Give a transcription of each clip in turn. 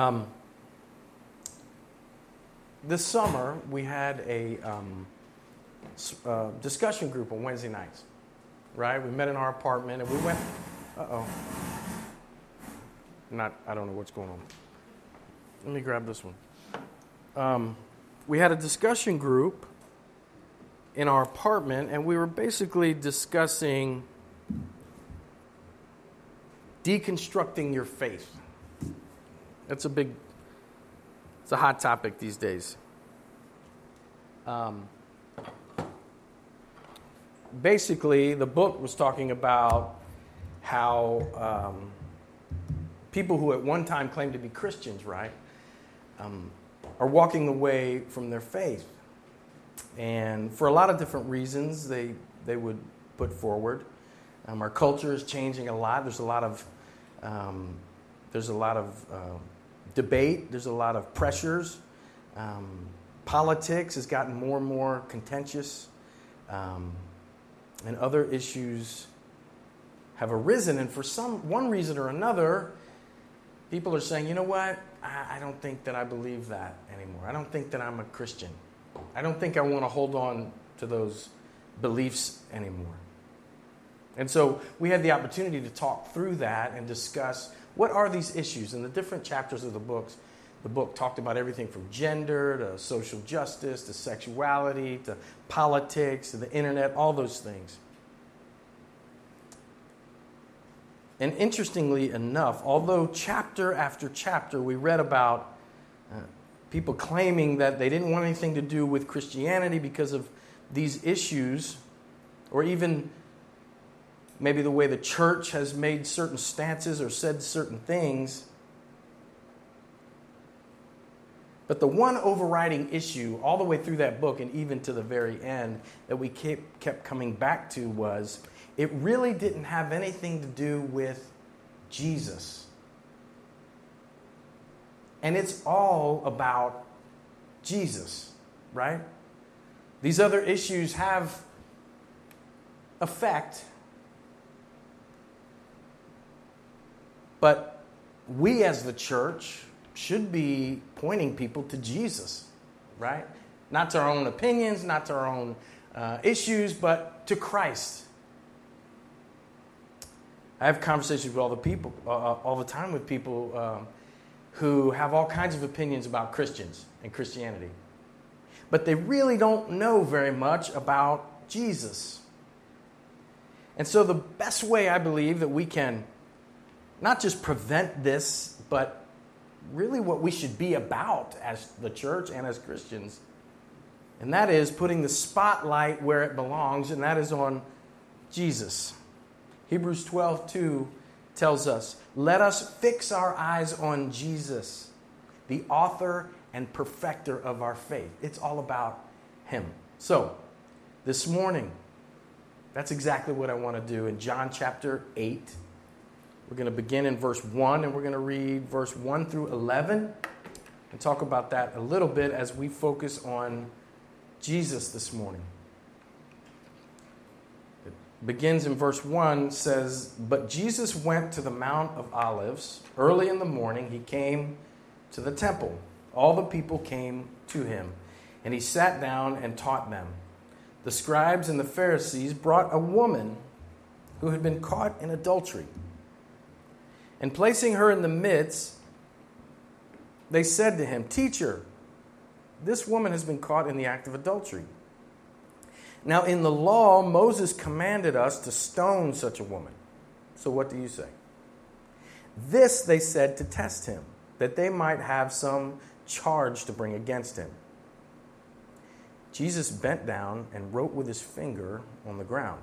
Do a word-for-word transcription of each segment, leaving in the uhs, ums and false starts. Um, this summer, we had a um, uh, discussion group on Wednesday nights, right? We met in our apartment, and we went, uh-oh. Not, I don't know what's going on. Let me grab this one. Um, we had a discussion group in our apartment, and we were basically discussing deconstructing your faith. That's a big, it's a hot topic these days. Um, basically, the book was talking about how um, people who at one time claimed to be Christians, right, um, are walking away from their faith. And for a lot of different reasons they they would put forward. Um, our culture is changing a lot. There's a lot of um, there's a lot of uh, debate. There's a lot of pressures. Um, politics has gotten more and more contentious, um, and other issues have arisen. And for some one reason or another, people are saying, you know what? I, I don't think that I believe that anymore. I don't think that I'm a Christian. I don't think I want to hold on to those beliefs anymore. And so we had the opportunity to talk through that and discuss what are these issues. In the different chapters of the books, the book talked about everything from gender to social justice to sexuality to politics to the internet, all those things. And interestingly enough, although chapter after chapter we read about uh, people claiming that they didn't want anything to do with Christianity because of these issues, or even maybe the way the church has made certain stances or said certain things. But the one overriding issue all the way through that book and even to the very end that we kept kept coming back to was it really didn't have anything to do with Jesus. And it's all about Jesus, right? These other issues have effect, but we as the church should be pointing people to Jesus, right? Not to our own opinions, not to our own uh, issues, but to Christ. I have conversations with all the people, uh, all the time with people uh, who have all kinds of opinions about Christians and Christianity. But they really don't know very much about Jesus. And so the best way, I believe, that we can not just prevent this, but really what we should be about as the church and as Christians, and that is putting the spotlight where it belongs, and that is on Jesus. Hebrews twelve two tells us, let us fix our eyes on Jesus, the author and perfecter of our faith. It's all about him. So, this morning, that's exactly what I want to do. In John chapter eight, we're going to begin in verse one, and we're going to read verse one through eleven and talk about that a little bit as we focus on Jesus this morning. Begins in verse one, says, but Jesus went to the Mount of Olives. Early in the morning, he came to the temple. All the people came to him, and he sat down and taught them. The scribes and the Pharisees brought a woman who had been caught in adultery. And placing her in the midst, they said to him, teacher, this woman has been caught in the act of adultery. Now, in the law, Moses commanded us to stone such a woman. So what do you say? This they said to test him, that they might have some charge to bring against him. Jesus bent down and wrote with his finger on the ground.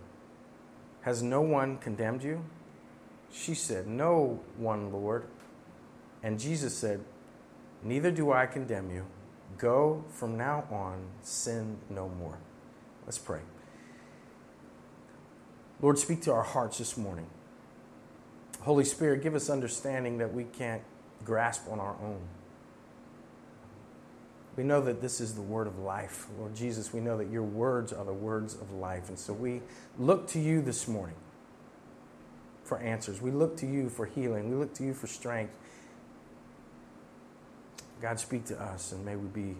Has no one condemned you? She said, no one, Lord. And Jesus said, "Neither do I condemn you. Go from now on, sin no more." Let's pray. Lord, speak to our hearts this morning. Holy Spirit, give us understanding that we can't grasp on our own. We know that this is the word of life. Lord Jesus, we know that your words are the words of life. And so we look to you this morning for answers. We look to you for healing. We look to you for strength. God, speak to us, and may we be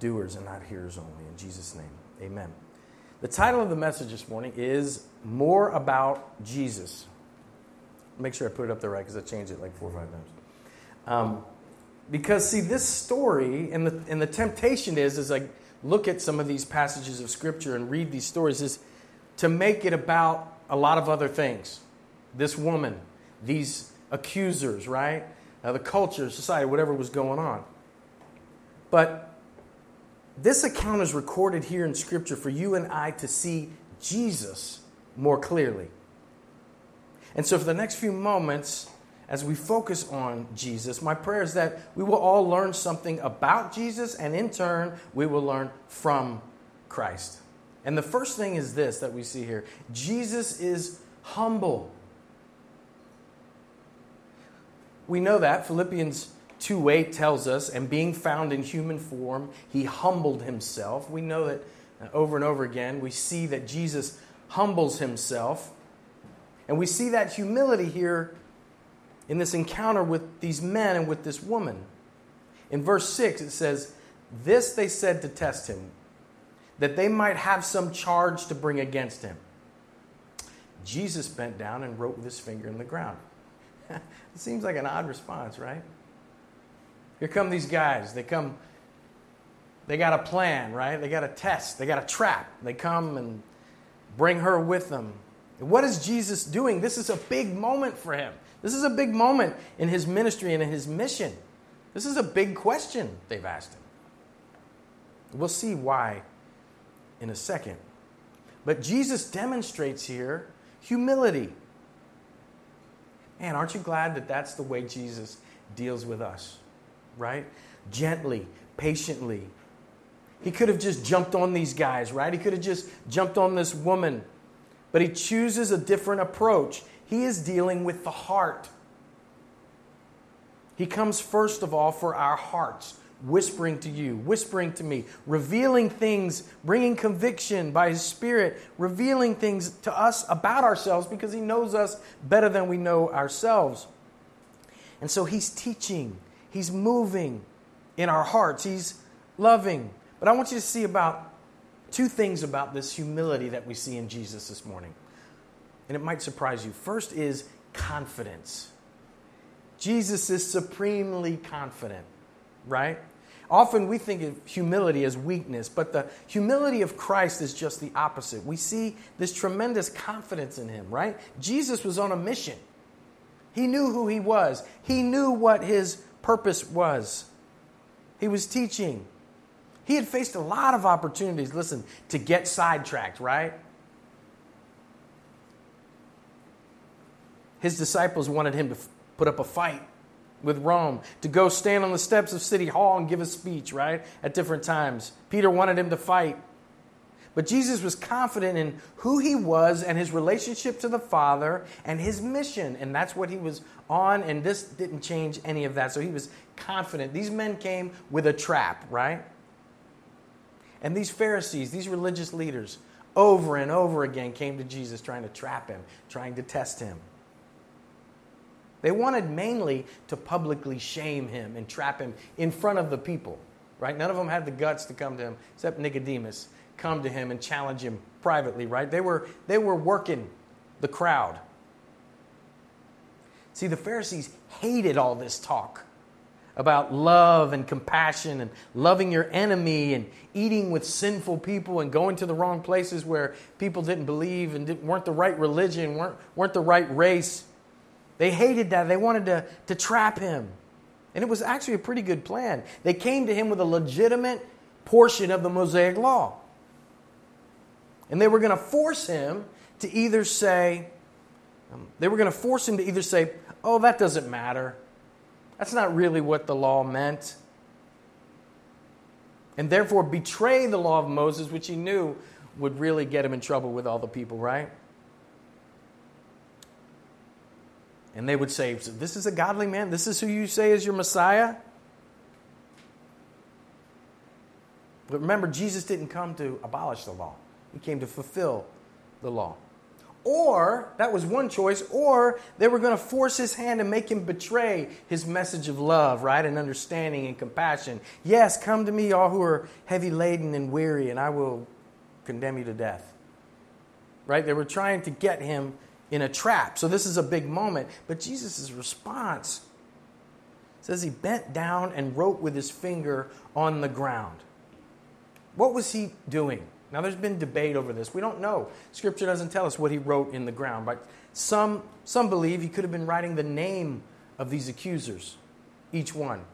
doers and not hearers only. In Jesus' name, amen. The title of the message this morning is More About Jesus. Make sure I put it up there right, because I changed it like four or five times. Um, because, see, this story, and the and the temptation is, as I look at some of these passages of Scripture and read these stories, is to make it about a lot of other things. This woman, these accusers, right? Uh, the culture, society, whatever was going on. But this account is recorded here in Scripture for you and I to see Jesus more clearly. And so for the next few moments, as we focus on Jesus, my prayer is that we will all learn something about Jesus, and in turn, we will learn from Christ. And the first thing is this that we see here. Jesus is humble. We know that. Philippians two eight tells us, and being found in human form, he humbled himself. We know that over and over again. We see that Jesus humbles himself. And we see that humility here in this encounter with these men and with this woman. In verse six, it says, "This they said to test him, that they might have some charge to bring against him. Jesus bent down and wrote with his finger in the ground." It seems like an odd response, right? Here come these guys. They come, they got a plan, right? They got a test. They got a trap. They come and bring her with them. And what is Jesus doing? This is a big moment for him. This is a big moment in his ministry and in his mission. This is a big question they've asked him. We'll see why in a second. But Jesus demonstrates here humility. Man, aren't you glad that that's the way Jesus deals with us, right? Gently, patiently. He could have just jumped on these guys, right? He could have just jumped on this woman. But he chooses a different approach. He is dealing with the heart. He comes first of all for our hearts, whispering to you, whispering to me, revealing things, bringing conviction by his Spirit, revealing things to us about ourselves, because he knows us better than we know ourselves. And so he's teaching, he's moving in our hearts, he's loving. But I want you to see about two things about this humility that we see in Jesus this morning. And it might surprise you. First is confidence. Jesus is supremely confident, right? Often we think of humility as weakness, but the humility of Christ is just the opposite. We see this tremendous confidence in him, right? Jesus was on a mission. He knew who he was. He knew what his purpose was. He was teaching. He had faced a lot of opportunities, listen, to get sidetracked, right? His disciples wanted him to put up a fight with Rome, to go stand on the steps of City Hall and give a speech, right, at different times. Peter wanted him to fight. But Jesus was confident in who he was and his relationship to the Father and his mission, and that's what he was on, and this didn't change any of that. So he was confident. These men came with a trap, right? And these Pharisees, these religious leaders, over and over again came to Jesus trying to trap him, trying to test him. They wanted mainly to publicly shame him and trap him in front of the people, right? None of them had the guts to come to him, except Nicodemus, come to him and challenge him privately, right? They were, they were working the crowd. See, the Pharisees hated all this talk about love and compassion and loving your enemy and eating with sinful people and going to the wrong places where people didn't believe and didn't, weren't the right religion, weren't, weren't the right race. They hated that. They wanted to, to trap him. And it was actually a pretty good plan. They came to him with a legitimate portion of the Mosaic Law. And they were going to force him to either say, um, they were going to force him to either say, "Oh, that doesn't matter," That's not really what the law meant. And therefore betray the law of Moses, which he knew would really get him in trouble with all the people, right? And they would say, so this is a godly man? This is who you say is your Messiah? But remember, Jesus didn't come to abolish the law. He came to fulfill the law. Or, that was one choice, or they were going to force his hand and make him betray his message of love, right? And understanding and compassion. Yes, come to me, all who are heavy laden and weary, and I will condemn you to death. Right? They were trying to get him in a trap. So this is a big moment. But Jesus' response says he bent down and wrote with his finger on the ground. What was he doing? Now, there's been debate over this. We don't know. Scripture doesn't tell us what he wrote in the ground. But some, some believe he could have been writing the name of these accusers, each one,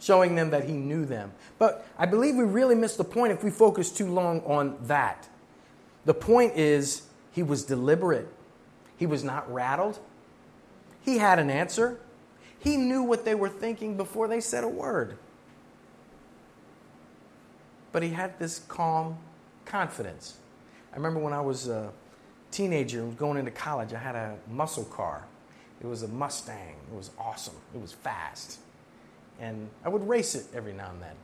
showing them that he knew them. But I believe we really miss the point if we focus too long on that. The point is he was deliberate. He was not rattled. He had an answer. He knew what they were thinking before they said a word. But he had this calm confidence. I remember when I was a teenager and going into college, I had a muscle car. It was a Mustang. It was awesome. It was fast. And I would race it every now and then.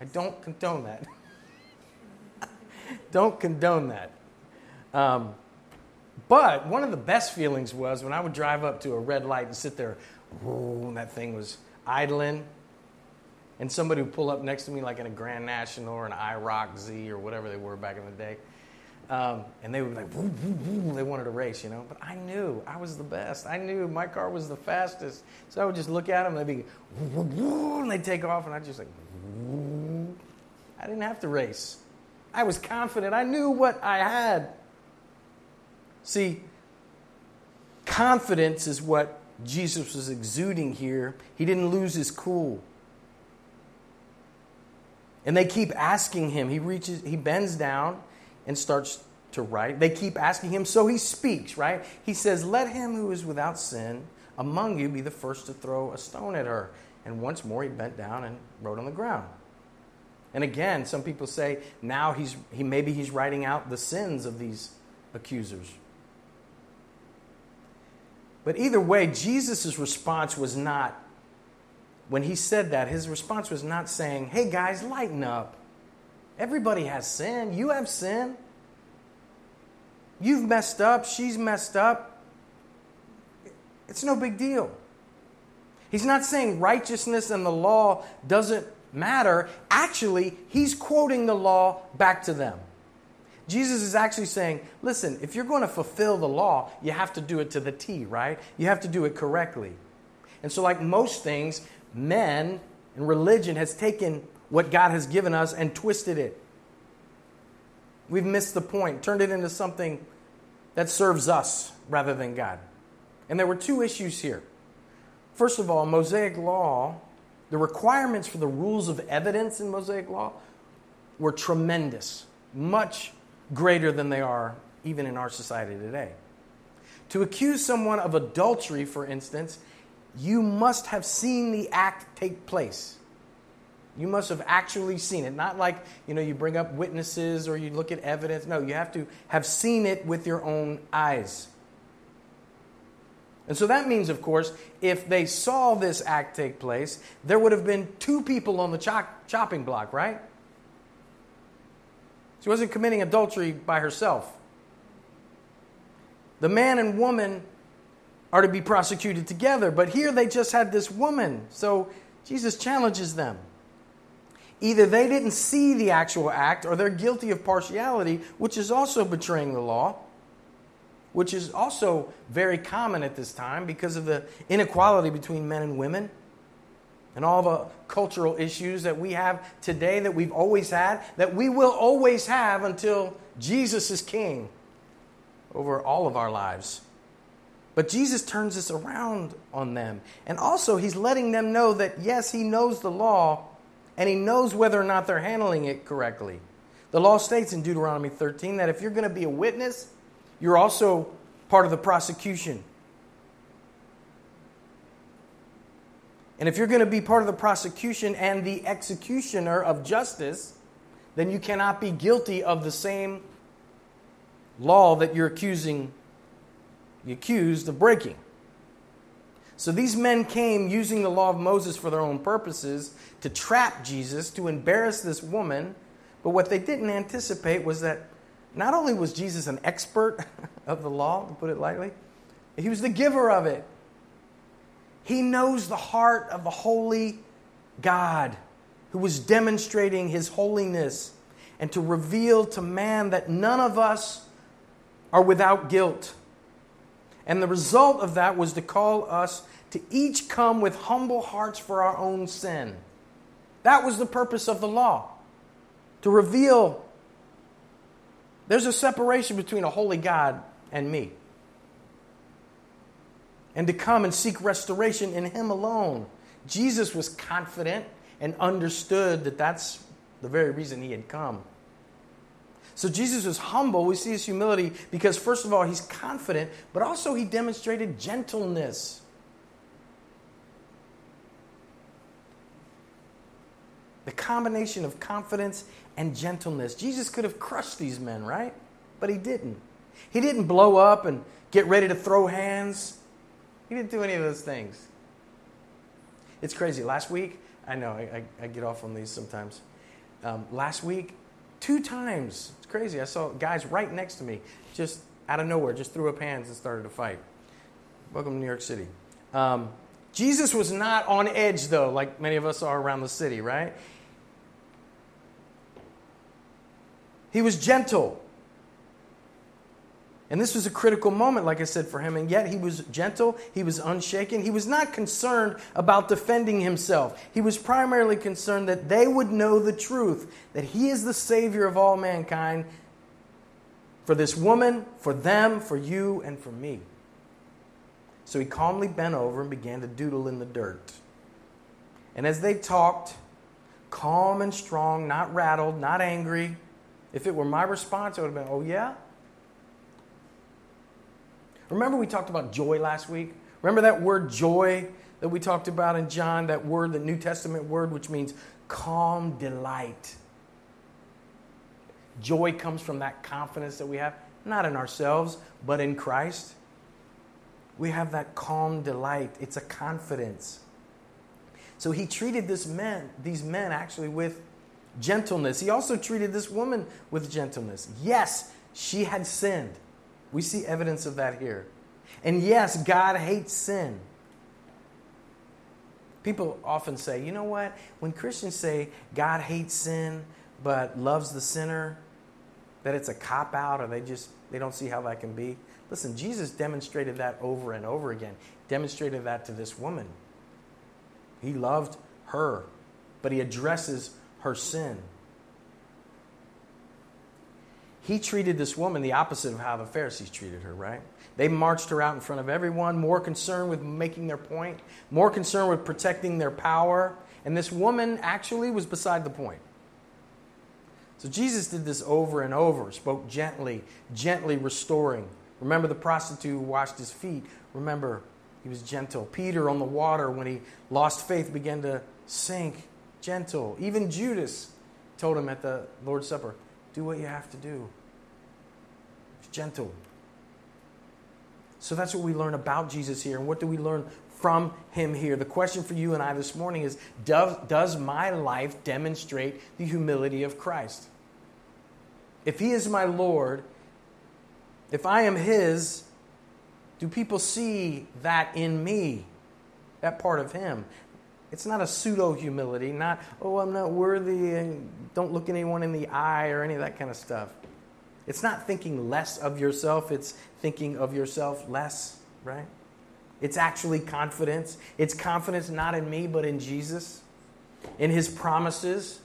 I don't condone that. Don't condone that. Um, but one of the best feelings was when I would drive up to a red light and sit there, oh, and that thing was idling. And somebody would pull up next to me like in a Grand National or an IROC Z or whatever they were back in the day. Um, and they would be like, woo, woo, woo. They wanted a race, you know. But I knew I was the best. I knew my car was the fastest. So I would just look at them and they'd be, woo, woo, woo, and they'd take off. And I'd just like, woo. I didn't have to race. I was confident. I knew what I had. See, confidence is what Jesus was exuding here. He didn't lose his cool. And they keep asking him. He reaches, he bends down and starts to write. They keep asking him, so he speaks, right? He says, let him who is without sin among you be the first to throw a stone at her. And once more he bent down and wrote on the ground. And again, some people say now he's he maybe he's writing out the sins of these accusers. But either way, Jesus' response was not, when he said that, his response was not saying, hey guys, lighten up. Everybody has sin. You have sin. You've messed up. She's messed up. It's no big deal. He's not saying righteousness and the law doesn't matter. Actually, he's quoting the law back to them. Jesus is actually saying, listen, if you're going to fulfill the law, you have to do it to the T, right? You have to do it correctly. And so like most things, men and religion has taken what God has given us and twisted it. We've missed the point, turned it into something that serves us rather than God. And there were two issues here. First of all, Mosaic law, the requirements for the rules of evidence in Mosaic law were tremendous, much greater than they are even in our society today. To accuse someone of adultery, for instance, you must have seen the act take place. You must have actually seen it. Not like, you know, you bring up witnesses or you look at evidence. No, you have to have seen it with your own eyes. And so that means, of course, if they saw this act take place, there would have been two people on the chop- chopping block, right? She wasn't committing adultery by herself. The man and woman are to be prosecuted together. But here they just had this woman. So Jesus challenges them. Either they didn't see the actual act or they're guilty of partiality, which is also betraying the law, which is also very common at this time because of the inequality between men and women and all the cultural issues that we have today that we've always had, that we will always have until Jesus is king over all of our lives. But Jesus turns this around on them. And also, he's letting them know that, yes, he knows the law, and he knows whether or not they're handling it correctly. The law states in Deuteronomy thirteen that if you're going to be a witness, you're also part of the prosecution. And if you're going to be part of the prosecution and the executioner of justice, then you cannot be guilty of the same law that you're accusing, the accused of breaking. So these men came using the law of Moses for their own purposes to trap Jesus, to embarrass this woman. But what they didn't anticipate was that not only was Jesus an expert of the law, to put it lightly, he was the giver of it. He knows the heart of the holy God who was demonstrating his holiness and to reveal to man that none of us are without guilt. And the result of that was to call us to each come with humble hearts for our own sin. That was the purpose of the law, to reveal there's a separation between a holy God and me, and to come and seek restoration in Him alone. Jesus was confident and understood that that's the very reason He had come. So Jesus was humble. We see His humility because, first of all, He's confident, but also He demonstrated gentleness. The combination of confidence and gentleness. Jesus could have crushed these men, right? But He didn't. He didn't blow up and get ready to throw hands. He didn't do any of those things. It's crazy. Last week, I know, I, I, I get off on these sometimes. Um, last week, two times, it's crazy, I saw guys right next to me, just out of nowhere, just threw up hands and started a fight. Welcome to New York City. Um, Jesus was not on edge, though, like many of us are around the city, right? He was gentle. And this was a critical moment, like I said, for him. And yet he was gentle. He was unshaken. He was not concerned about defending himself. He was primarily concerned that they would know the truth, that he is the Savior of all mankind, for this woman, for them, for you, and for me. So he calmly bent over and began to doodle in the dirt. And as they talked, calm and strong, not rattled, not angry, if it were my response, I would have been, oh yeah? Remember we talked about joy last week? Remember that word joy that we talked about in John, that word, the New Testament word, which means calm delight. Joy comes from that confidence that we have, not in ourselves, but in Christ. We have that calm delight. It's a confidence. So he treated this men, these men actually with gentleness. He also treated this woman with gentleness. Yes, she had sinned. We see evidence of that here. And yes, God hates sin. People often say, you know what? When Christians say God hates sin but loves the sinner, that it's a cop-out or they just they don't see how that can be. Listen, Jesus demonstrated that over and over again. Demonstrated that to this woman. He loved her, but he addresses her sin. He treated this woman the opposite of how the Pharisees treated her, right? They marched her out in front of everyone, more concerned with making their point, more concerned with protecting their power. And this woman actually was beside the point. So Jesus did this over and over, spoke gently, gently restoring. Remember the prostitute who washed his feet. Remember, he was gentle. Peter on the water, when he lost faith, began to sink. Gentle. Even Judas told him at the Lord's Supper, do what you have to do. It's gentle. So that's what we learn about Jesus here. And what do we learn from him here? The question for you and I this morning is, does, does my life demonstrate the humility of Christ? If he is my Lord, if I am his, do people see that in me, that part of him? It's not a pseudo-humility, not, oh, I'm not worthy and don't look anyone in the eye or any of that kind of stuff. It's not thinking less of yourself. It's thinking of yourself less, right? It's actually confidence. It's confidence not in me but in Jesus, in his promises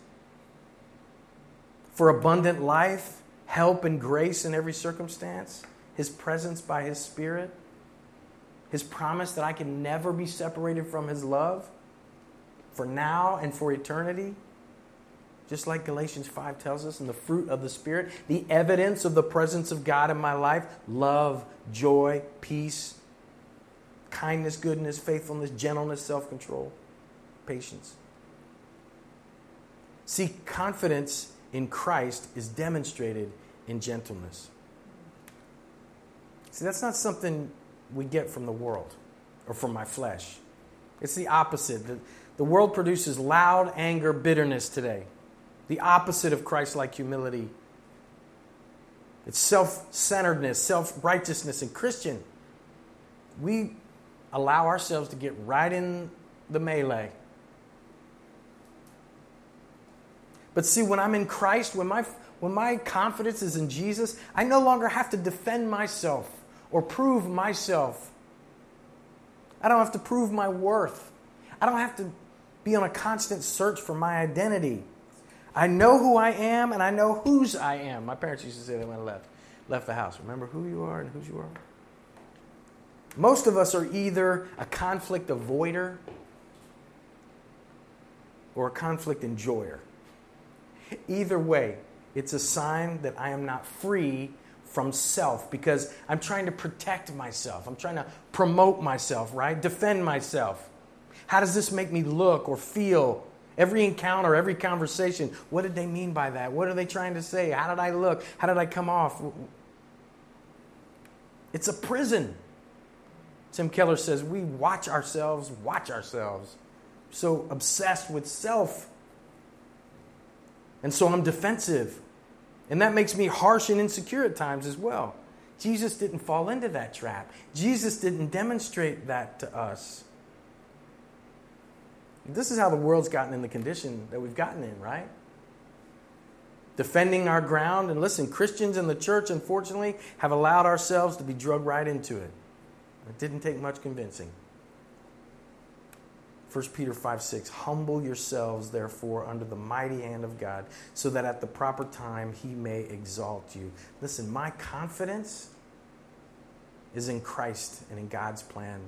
for abundant life, help and grace in every circumstance, his presence by his Spirit, his promise that I can never be separated from his love, for now and for eternity, just like Galatians five tells us, and the fruit of the Spirit, the evidence of the presence of God in my life, love, joy, peace, kindness, goodness, faithfulness, gentleness, self-control. patience. See, confidence in Christ is demonstrated in gentleness. See, that's not something we get from the world or from my flesh. It's the opposite. The, the world produces loud anger, bitterness today. The opposite of Christ-like humility. It's self-centeredness, self-righteousness. And Christian, we allow ourselves to get right in the melee. But see, when I'm in Christ, when my when my confidence is in Jesus, I no longer have to defend myself or prove myself. I don't have to prove my worth. I don't have to be on a constant search for my identity. I know who I am, and I know whose I am. My parents used to say that when I left, left the house. Remember who you are and whose you are? Most of us are either a conflict avoider or a conflict enjoyer. Either way, it's a sign that I am not free from self because I'm trying to protect myself. I'm trying to promote myself, right? Defend myself. How does this make me look or feel? Every encounter, every conversation, what did they mean by that? What are they trying to say? How did I look? How did I come off? It's a prison. Tim Keller says, we watch ourselves, watch ourselves. So obsessed with self. And so I'm defensive. And that makes me harsh and insecure at times as well. Jesus didn't fall into that trap. Jesus didn't demonstrate that to us. This is how the world's gotten in the condition that we've gotten in, right? Defending our ground. And listen, Christians in the church, unfortunately, have allowed ourselves to be drugged right into it. It didn't take much convincing. First Peter five six, humble yourselves, therefore, under the mighty hand of God, so that at the proper time he may exalt you. Listen, my confidence is in Christ and in God's plan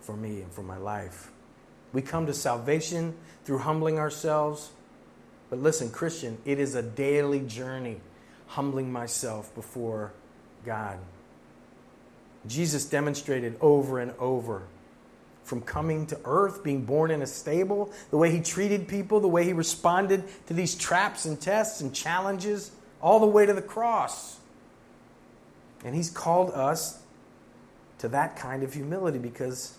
for me and for my life. We come to salvation through humbling ourselves. But listen, Christian, it is a daily journey, humbling myself before God. Jesus demonstrated over and over, from coming to earth, being born in a stable, the way he treated people, the way he responded to these traps and tests and challenges, all the way to the cross. And he's called us to that kind of humility because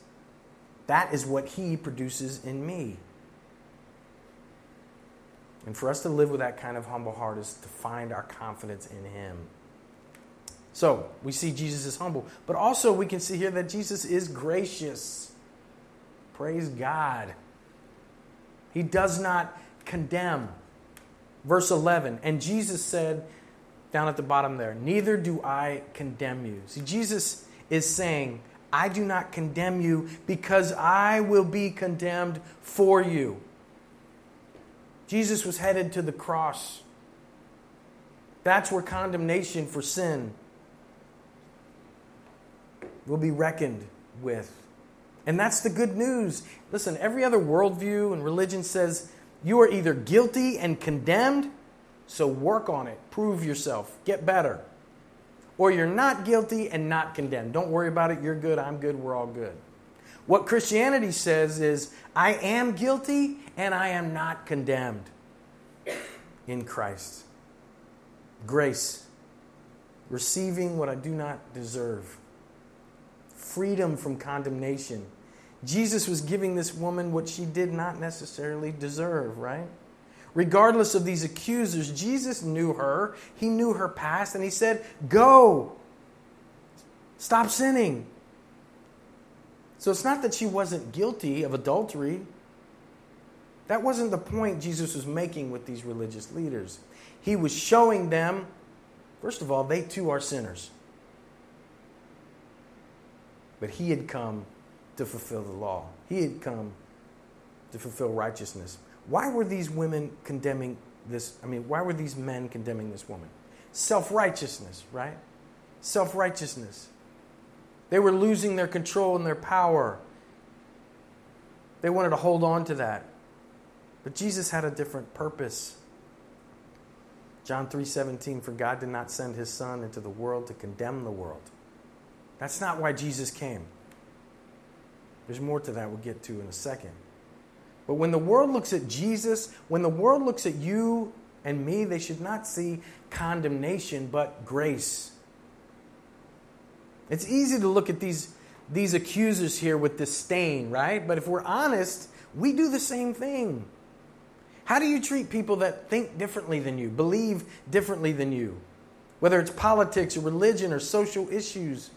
that is what he produces in me. And for us to live with that kind of humble heart is to find our confidence in him. So we see Jesus is humble, but also we can see here that Jesus is gracious. Praise God. He does not condemn. Verse eleven, and Jesus said, down at the bottom there, neither do I condemn you. See, Jesus is saying, I do not condemn you because I will be condemned for you. Jesus was headed to the cross. That's where condemnation for sin will be reckoned with. And that's the good news. Listen, every other worldview and religion says you are either guilty and condemned, so work on it, prove yourself, get better. Or you're not guilty and not condemned. Don't worry about it, you're good, I'm good, we're all good. What Christianity says is, I am guilty and I am not condemned in Christ. Grace, receiving what I do not deserve. Freedom from condemnation. Jesus was giving this woman what she did not necessarily deserve, right? Regardless of these accusers, Jesus knew her. He knew her past, and he said, go. Stop sinning. So it's not that she wasn't guilty of adultery. That wasn't the point Jesus was making with these religious leaders. He was showing them, first of all, they too are sinners. But he had come to fulfill the law. He had come to fulfill righteousness. Why were these women condemning this? I mean, why were these men condemning this woman? Self-righteousness, right? Self-righteousness. They were losing their control and their power. They wanted to hold on to that. But Jesus had a different purpose. John three seventeen, for God did not send his Son into the world to condemn the world. That's not why Jesus came. There's more to that we'll get to in a second. But when the world looks at Jesus, when the world looks at you and me, they should not see condemnation, but grace. It's easy to look at these, these accusers here with disdain, right? But if we're honest, we do the same thing. How do you treat people that think differently than you, believe differently than you? Whether it's politics or religion or social issues.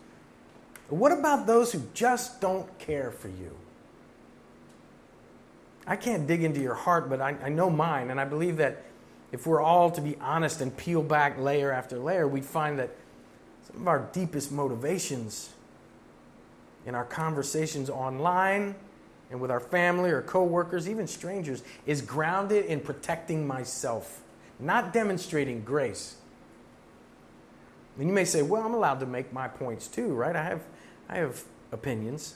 What about those who just don't care for you? I can't dig into your heart, but I, I know mine, and I believe that if we're all to be honest and peel back layer after layer, we find that some of our deepest motivations in our conversations online and with our family or coworkers, even strangers, is grounded in protecting myself, not demonstrating grace. And you may say, well, I'm allowed to make my points too, right? I have, I have opinions.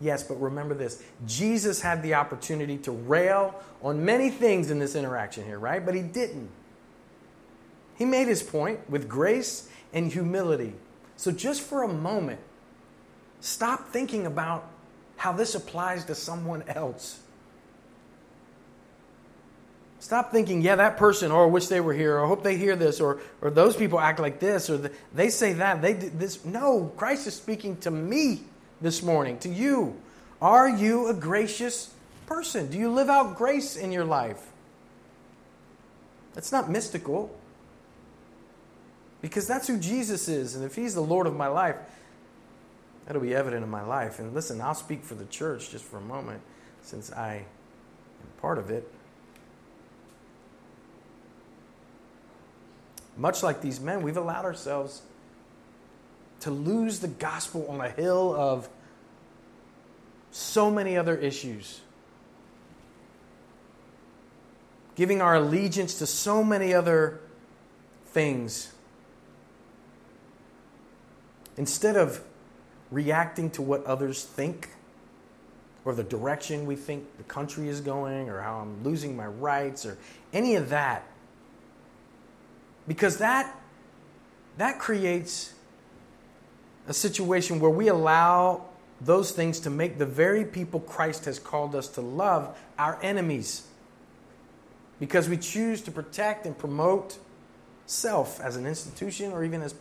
Yes, but remember this. Jesus had the opportunity to rail on many things in this interaction here, right? But he didn't. He made his point with grace and humility. So just for a moment, stop thinking about how this applies to someone else. Stop thinking, yeah, that person, or I wish they were here, or I hope they hear this, or or those people act like this, or the, they say that, they did this. No, Christ is speaking to me this morning, to you. Are you a gracious person? Do you live out grace in your life? That's not mystical, because that's who Jesus is, and if he's the Lord of my life, that'll be evident in my life. And listen, I'll speak for the church just for a moment, since I am part of it. Much like these men, we've allowed ourselves to lose the gospel on a hill of so many other issues. Giving our allegiance to so many other things. Instead of reacting to what others think, or the direction we think the country is going, or how I'm losing my rights, or any of that. Because that, that creates a situation where we allow those things to make the very people Christ has called us to love our enemies. Because we choose to protect and promote self as an institution or even as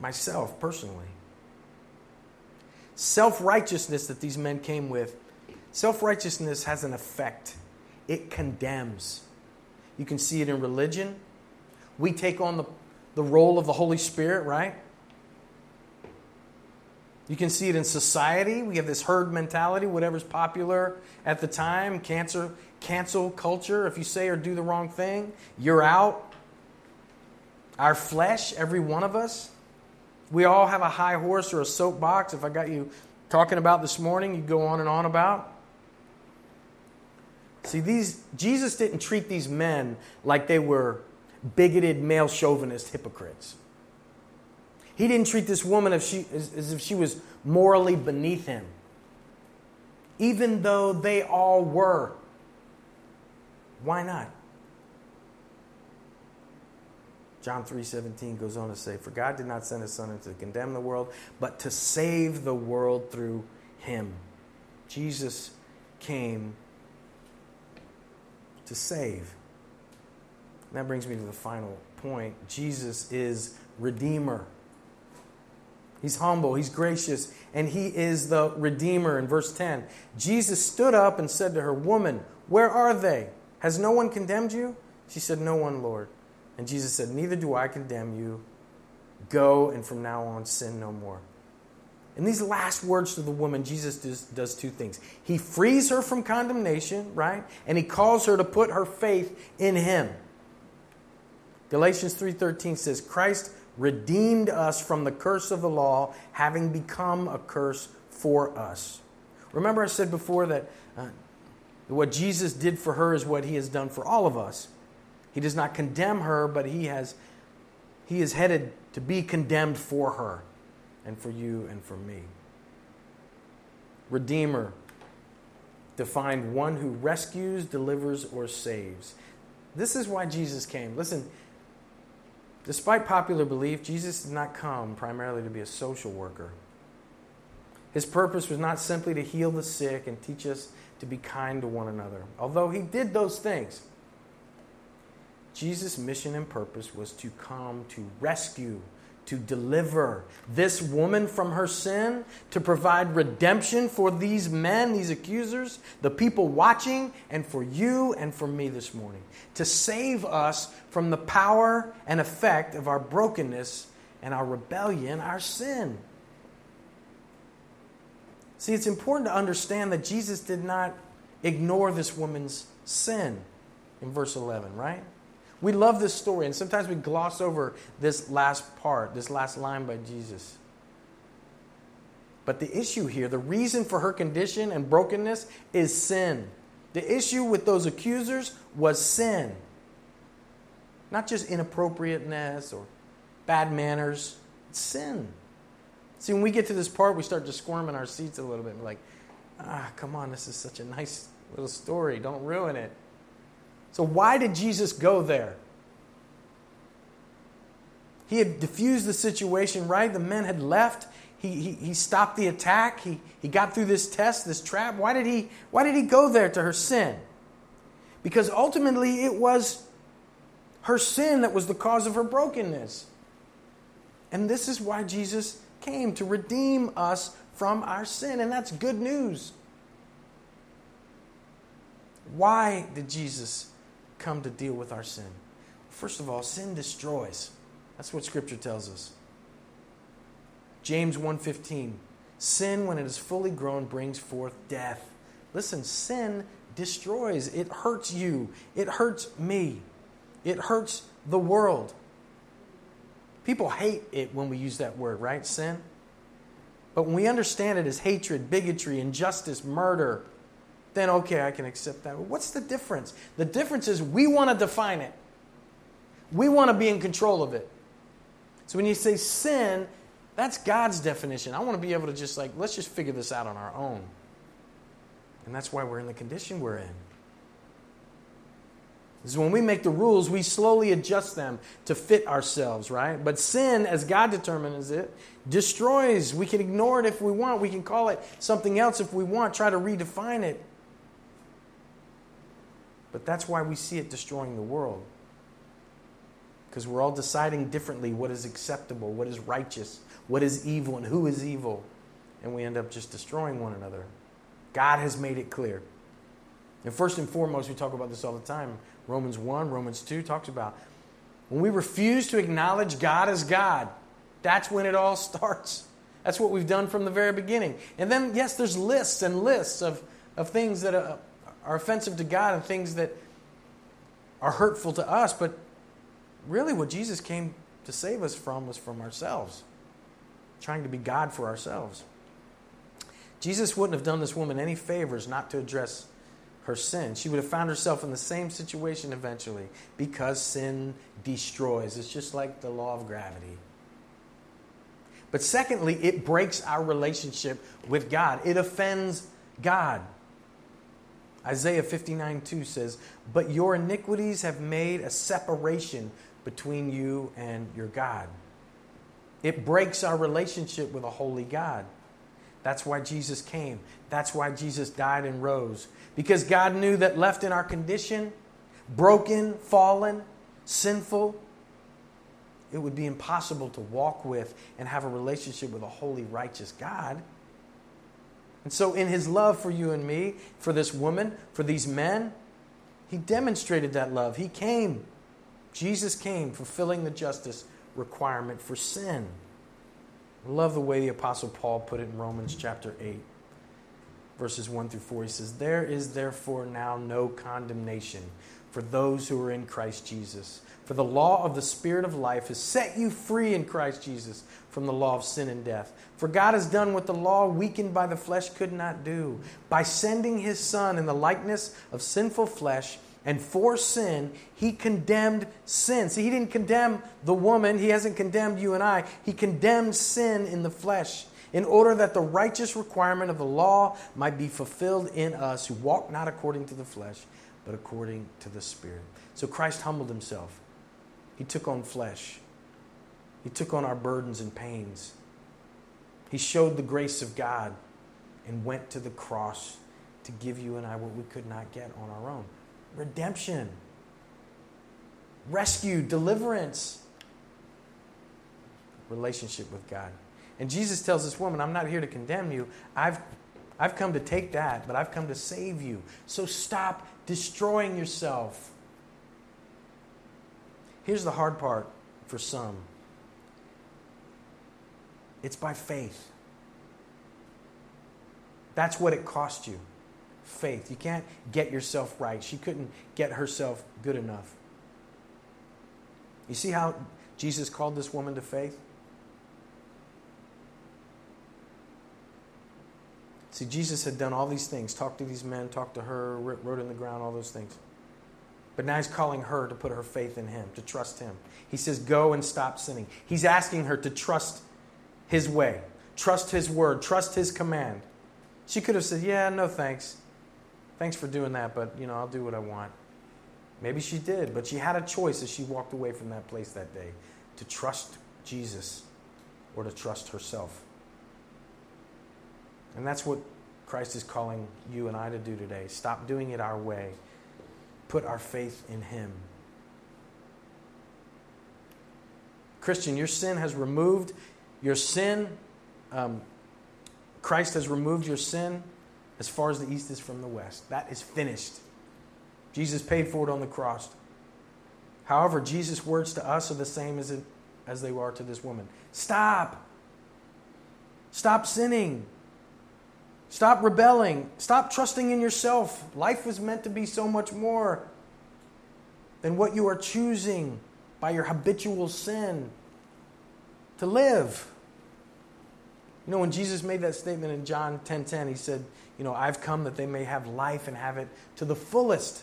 myself personally. Self-righteousness that these men came with, self-righteousness has an effect. It condemns. You can see it in religion. We take on the, the role of the Holy Spirit, right? You can see it in society. We have this herd mentality, whatever's popular at the time, cancer, cancel culture. If you say or do the wrong thing, you're out. Our flesh, every one of us. We all have a high horse or a soapbox. If I got you talking about this morning, you go on and on about. See, these Jesus didn't treat these men like they were bigoted, male chauvinist hypocrites. He didn't treat this woman as, she, as, as if she was morally beneath him, even though they all were. Why not? John three seventeen goes on to say, "For God did not send his Son into to condemn the world, but to save the world through him." Jesus came to save. And that brings me to the final point. Jesus is Redeemer. He's humble, he's gracious, and he is the Redeemer. In verse ten, Jesus stood up and said to her, "Woman, where are they? Has no one condemned you?" She said, "No one, Lord." And Jesus said, "Neither do I condemn you. Go, and from now on sin no more." In these last words to the woman, Jesus does, does two things. He frees her from condemnation, right? And he calls her to put her faith in him. Galatians three thirteen says, "Christ redeemed us from the curse of the law, having become a curse for us." Remember I said before that uh, what Jesus did for her is what he has done for all of us. He does not condemn her, but he has he is headed to be condemned for her and for you and for me. Redeemer, defined one who rescues, delivers, or saves. This is why Jesus came. Listen, despite popular belief, Jesus did not come primarily to be a social worker. His purpose was not simply to heal the sick and teach us to be kind to one another. Although he did those things, Jesus' mission and purpose was to come to rescue, to deliver this woman from her sin, to provide redemption for these men, these accusers, the people watching, and for you and for me this morning, to save us from the power and effect of our brokenness and our rebellion, our sin. See, it's important to understand that Jesus did not ignore this woman's sin in verse eleven, right? We love this story, and sometimes we gloss over this last part, this last line by Jesus. But the issue here, the reason for her condition and brokenness is sin. The issue with those accusers was sin. Not just inappropriateness or bad manners, it's sin. See, when we get to this part, we start to squirm in our seats a little bit. We're like, ah, come on, this is such a nice little story. Don't ruin it. So why did Jesus go there? He had diffused the situation, right? The men had left. He, he, he stopped the attack. He, he got through this test, this trap. Why did he, why did he go there to her sin? Because ultimately it was her sin that was the cause of her brokenness. And this is why Jesus came, to redeem us from our sin. And that's good news. Why did Jesus come to deal with our sin? First of all, sin destroys. That's what Scripture tells us. James one fifteen, sin, when it is fully grown, brings forth death. Listen, sin destroys. It hurts you. It hurts me. It hurts the world. People hate it when we use that word, right? Sin. But when we understand it as hatred, bigotry, injustice, murder, then okay, I can accept that. What's the difference? The difference is we want to define it. We want to be in control of it. So when you say sin, that's God's definition. I want to be able to just like, let's just figure this out on our own. And that's why we're in the condition we're in. Is when we make the rules, we slowly adjust them to fit ourselves, right? But sin, as God determines it, destroys. We can ignore it if we want. We can call it something else if we want, try to redefine it. But that's why we see it destroying the world. Because we're all deciding differently what is acceptable, what is righteous, what is evil, and who is evil. And we end up just destroying one another. God has made it clear. And first and foremost, we talk about this all the time. Romans one, Romans two talks about when we refuse to acknowledge God as God, that's when it all starts. That's what we've done from the very beginning. And then, yes, there's lists and lists of, of things that are, are offensive to God and things that are hurtful to us. But really what Jesus came to save us from was from ourselves, trying to be God for ourselves. Jesus wouldn't have done this woman any favors not to address her sin. She would have found herself in the same situation eventually, because sin destroys. It's just like the law of gravity. But secondly, it breaks our relationship with God. It offends God. Isaiah fifty-nine two says, "But your iniquities have made a separation between you and your God." It breaks our relationship with a holy God. That's why Jesus came. That's why Jesus died and rose. Because God knew that left in our condition, broken, fallen, sinful, it would be impossible to walk with and have a relationship with a holy, righteous God. And so in his love for you and me, for this woman, for these men, he demonstrated that love. He came. Jesus came, fulfilling the justice requirement for sin. I love the way the Apostle Paul put it in Romans chapter eight, verses one through four. He says, "There is therefore now no condemnation for those who are in Christ Jesus. For the law of the Spirit of life has set you free in Christ Jesus from the law of sin and death. For God has done what the law, weakened by the flesh, could not do. By sending his Son in the likeness of sinful flesh, and for sin, he condemned sin." See, he didn't condemn the woman. He hasn't condemned you and I. He condemned sin in the flesh, in order that the righteous requirement of the law might be fulfilled in us who walk not according to the flesh, but according to the Spirit. So Christ humbled himself. He took on flesh. He took on our burdens and pains. He showed the grace of God and went to the cross to give you and I what we could not get on our own. Redemption. Rescue, deliverance. Relationship with God. And Jesus tells this woman, I'm not here to condemn you. I've I've come to take that, but I've come to save you. So stop destroying yourself. Here's the hard part for some. It's by faith. That's what it cost you. Faith. You can't get yourself right. She couldn't get herself good enough. You see how Jesus called this woman to faith? See, Jesus had done all these things, talked to these men, talked to her, wrote in the ground, all those things. But now he's calling her to put her faith in him, to trust him. He says, go and stop sinning. He's asking her to trust his way, trust his word, trust his command. She could have said, yeah, no thanks. Thanks for doing that, but you know, I'll do what I want. Maybe she did, but she had a choice as she walked away from that place that day, to trust Jesus or to trust herself. And that's what Christ is calling you and I to do today. Stop doing it our way. Put our faith in him. Christian, your sin has removed your sin. Um, Christ has removed your sin as far as the east is from the west. That is finished. Jesus paid for it on the cross. However, Jesus' words to us are the same as, it, as they are to this woman. Stop. Stop sinning. Stop rebelling. Stop trusting in yourself. Life was meant to be so much more than what you are choosing by your habitual sin to live. You know, when Jesus made that statement in John ten ten, he said, you know, I've come that they may have life and have it to the fullest,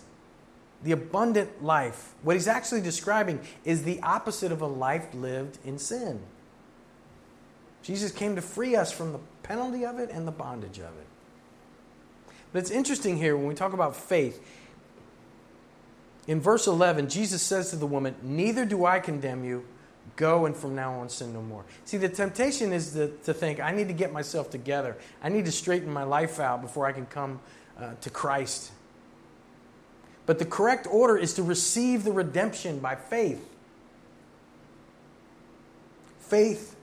the abundant life. What he's actually describing is the opposite of a life lived in sin. Jesus came to free us from the penalty of it and the bondage of it. But it's interesting here when we talk about faith. In verse eleven, Jesus says to the woman, neither do I condemn you. Go and from now on sin no more. See, the temptation is to, to think, I need to get myself together. I need to straighten my life out before I can come uh, to Christ. But the correct order is to receive the redemption by faith. Faith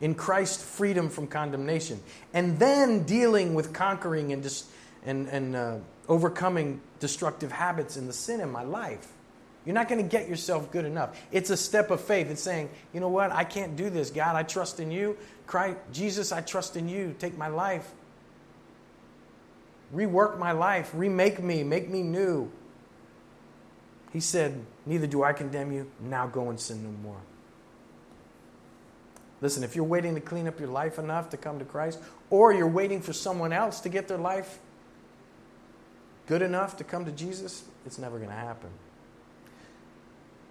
in Christ's freedom from condemnation. And then dealing with conquering and dis- and, and uh, overcoming destructive habits and the sin in my life. You're not going to get yourself good enough. It's a step of faith. It's saying, you know what? I can't do this. God, I trust in you. Christ, Jesus, I trust in you. Take my life. Rework my life. Remake me. Make me new. He said, neither do I condemn you. Now go and sin no more. Listen, if you're waiting to clean up your life enough to come to Christ, or you're waiting for someone else to get their life good enough to come to Jesus, it's never going to happen.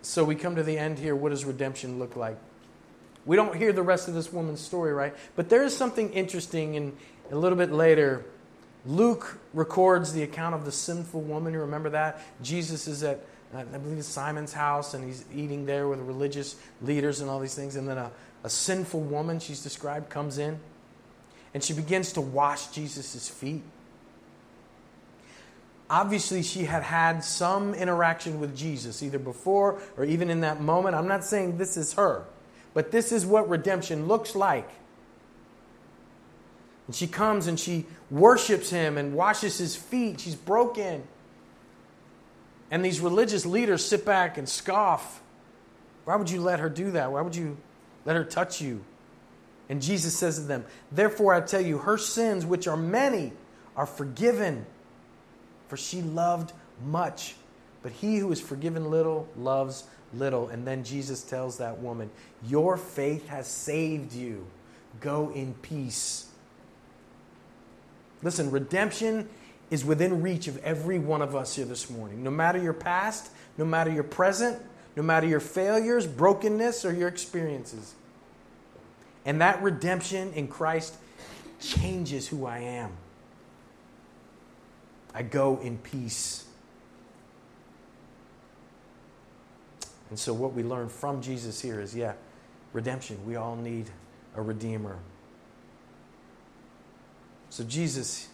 So we come to the end here. What does redemption look like? We don't hear the rest of this woman's story, right? But there is something interesting, and a little bit later, Luke records the account of the sinful woman. You remember that? Jesus is at, I believe it's Simon's house, and he's eating there with religious leaders and all these things, and then a A sinful woman, she's described, comes in and she begins to wash Jesus' feet. Obviously, she had had some interaction with Jesus, either before or even in that moment. I'm not saying this is her, but this is what redemption looks like. And she comes and she worships him and washes his feet. She's broken. And these religious leaders sit back and scoff. Why would you let her do that? Why would you let her touch you? And Jesus says to them, therefore I tell you, her sins, which are many, are forgiven, for she loved much. But he who is forgiven little loves little. And then Jesus tells that woman, your faith has saved you. Go in peace. Listen, redemption is within reach of every one of us here this morning. No matter your past, no matter your present, no matter your failures, brokenness, or your experiences. And that redemption in Christ changes who I am. I go in peace. And so what we learn from Jesus here is, yeah, redemption. We all need a redeemer. So Jesus,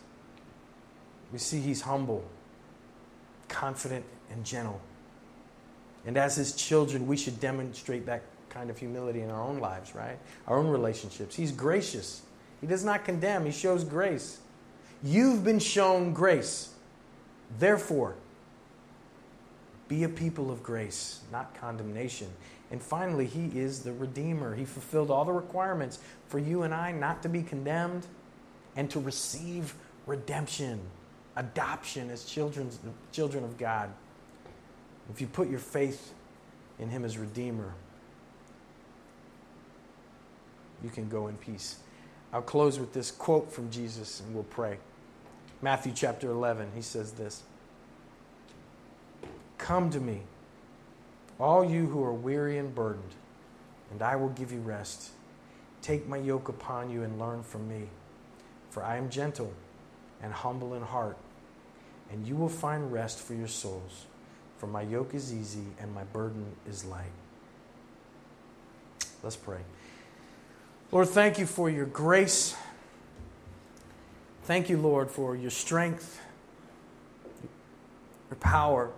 we see he's humble, confident, and gentle. And as his children, we should demonstrate that kind of humility in our own lives, right? Our own relationships. He's gracious. He does not condemn. He shows grace. You've been shown grace. Therefore, be a people of grace, not condemnation. And finally, he is the Redeemer. He fulfilled all the requirements for you and I not to be condemned and to receive redemption, adoption as children, children of God. If you put your faith in him as Redeemer, you can go in peace. I'll close with this quote from Jesus and we'll pray. Matthew chapter eleven, he says this. Come to me, all you who are weary and burdened, and I will give you rest. Take my yoke upon you and learn from me, for I am gentle and humble in heart, and you will find rest for your souls. For my yoke is easy and my burden is light. Let's pray. Lord, thank you for your grace. Thank you, Lord, for your strength, your power.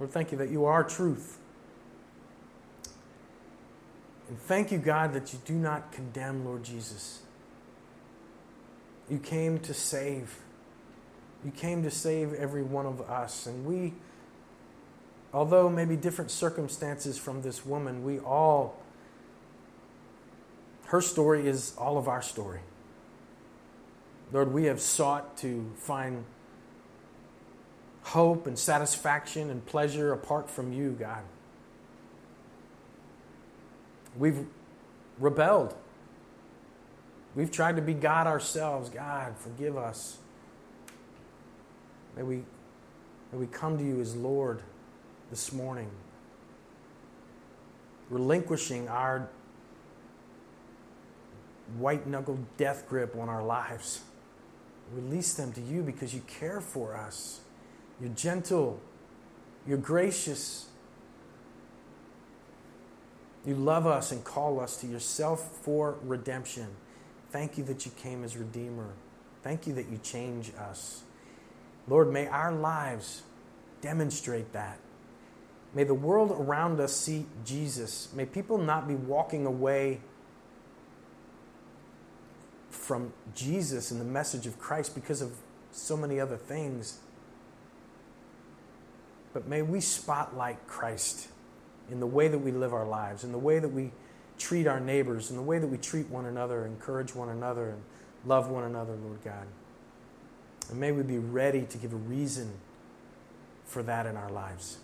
Lord, thank you that you are truth. And thank you, God, that you do not condemn, Lord Jesus. You came to save. You came to save every one of us. And we, although maybe different circumstances from this woman, we all, her story is all of our story. Lord, we have sought to find hope and satisfaction and pleasure apart from you, God. We've rebelled. We've tried to be God ourselves. God, forgive us. May we, may we come to you as Lord this morning, relinquishing our white-knuckled death grip on our lives. Release them to you because you care for us. You're gentle. You're gracious. You love us and call us to yourself for redemption. Thank you that you came as Redeemer. Thank you that you change us. Lord, may our lives demonstrate that. May the world around us see Jesus. May people not be walking away from Jesus and the message of Christ because of so many other things. But may we spotlight Christ in the way that we live our lives, in the way that we treat our neighbors, in the way that we treat one another, encourage one another, and love one another, Lord God. And may we be ready to give a reason for that in our lives.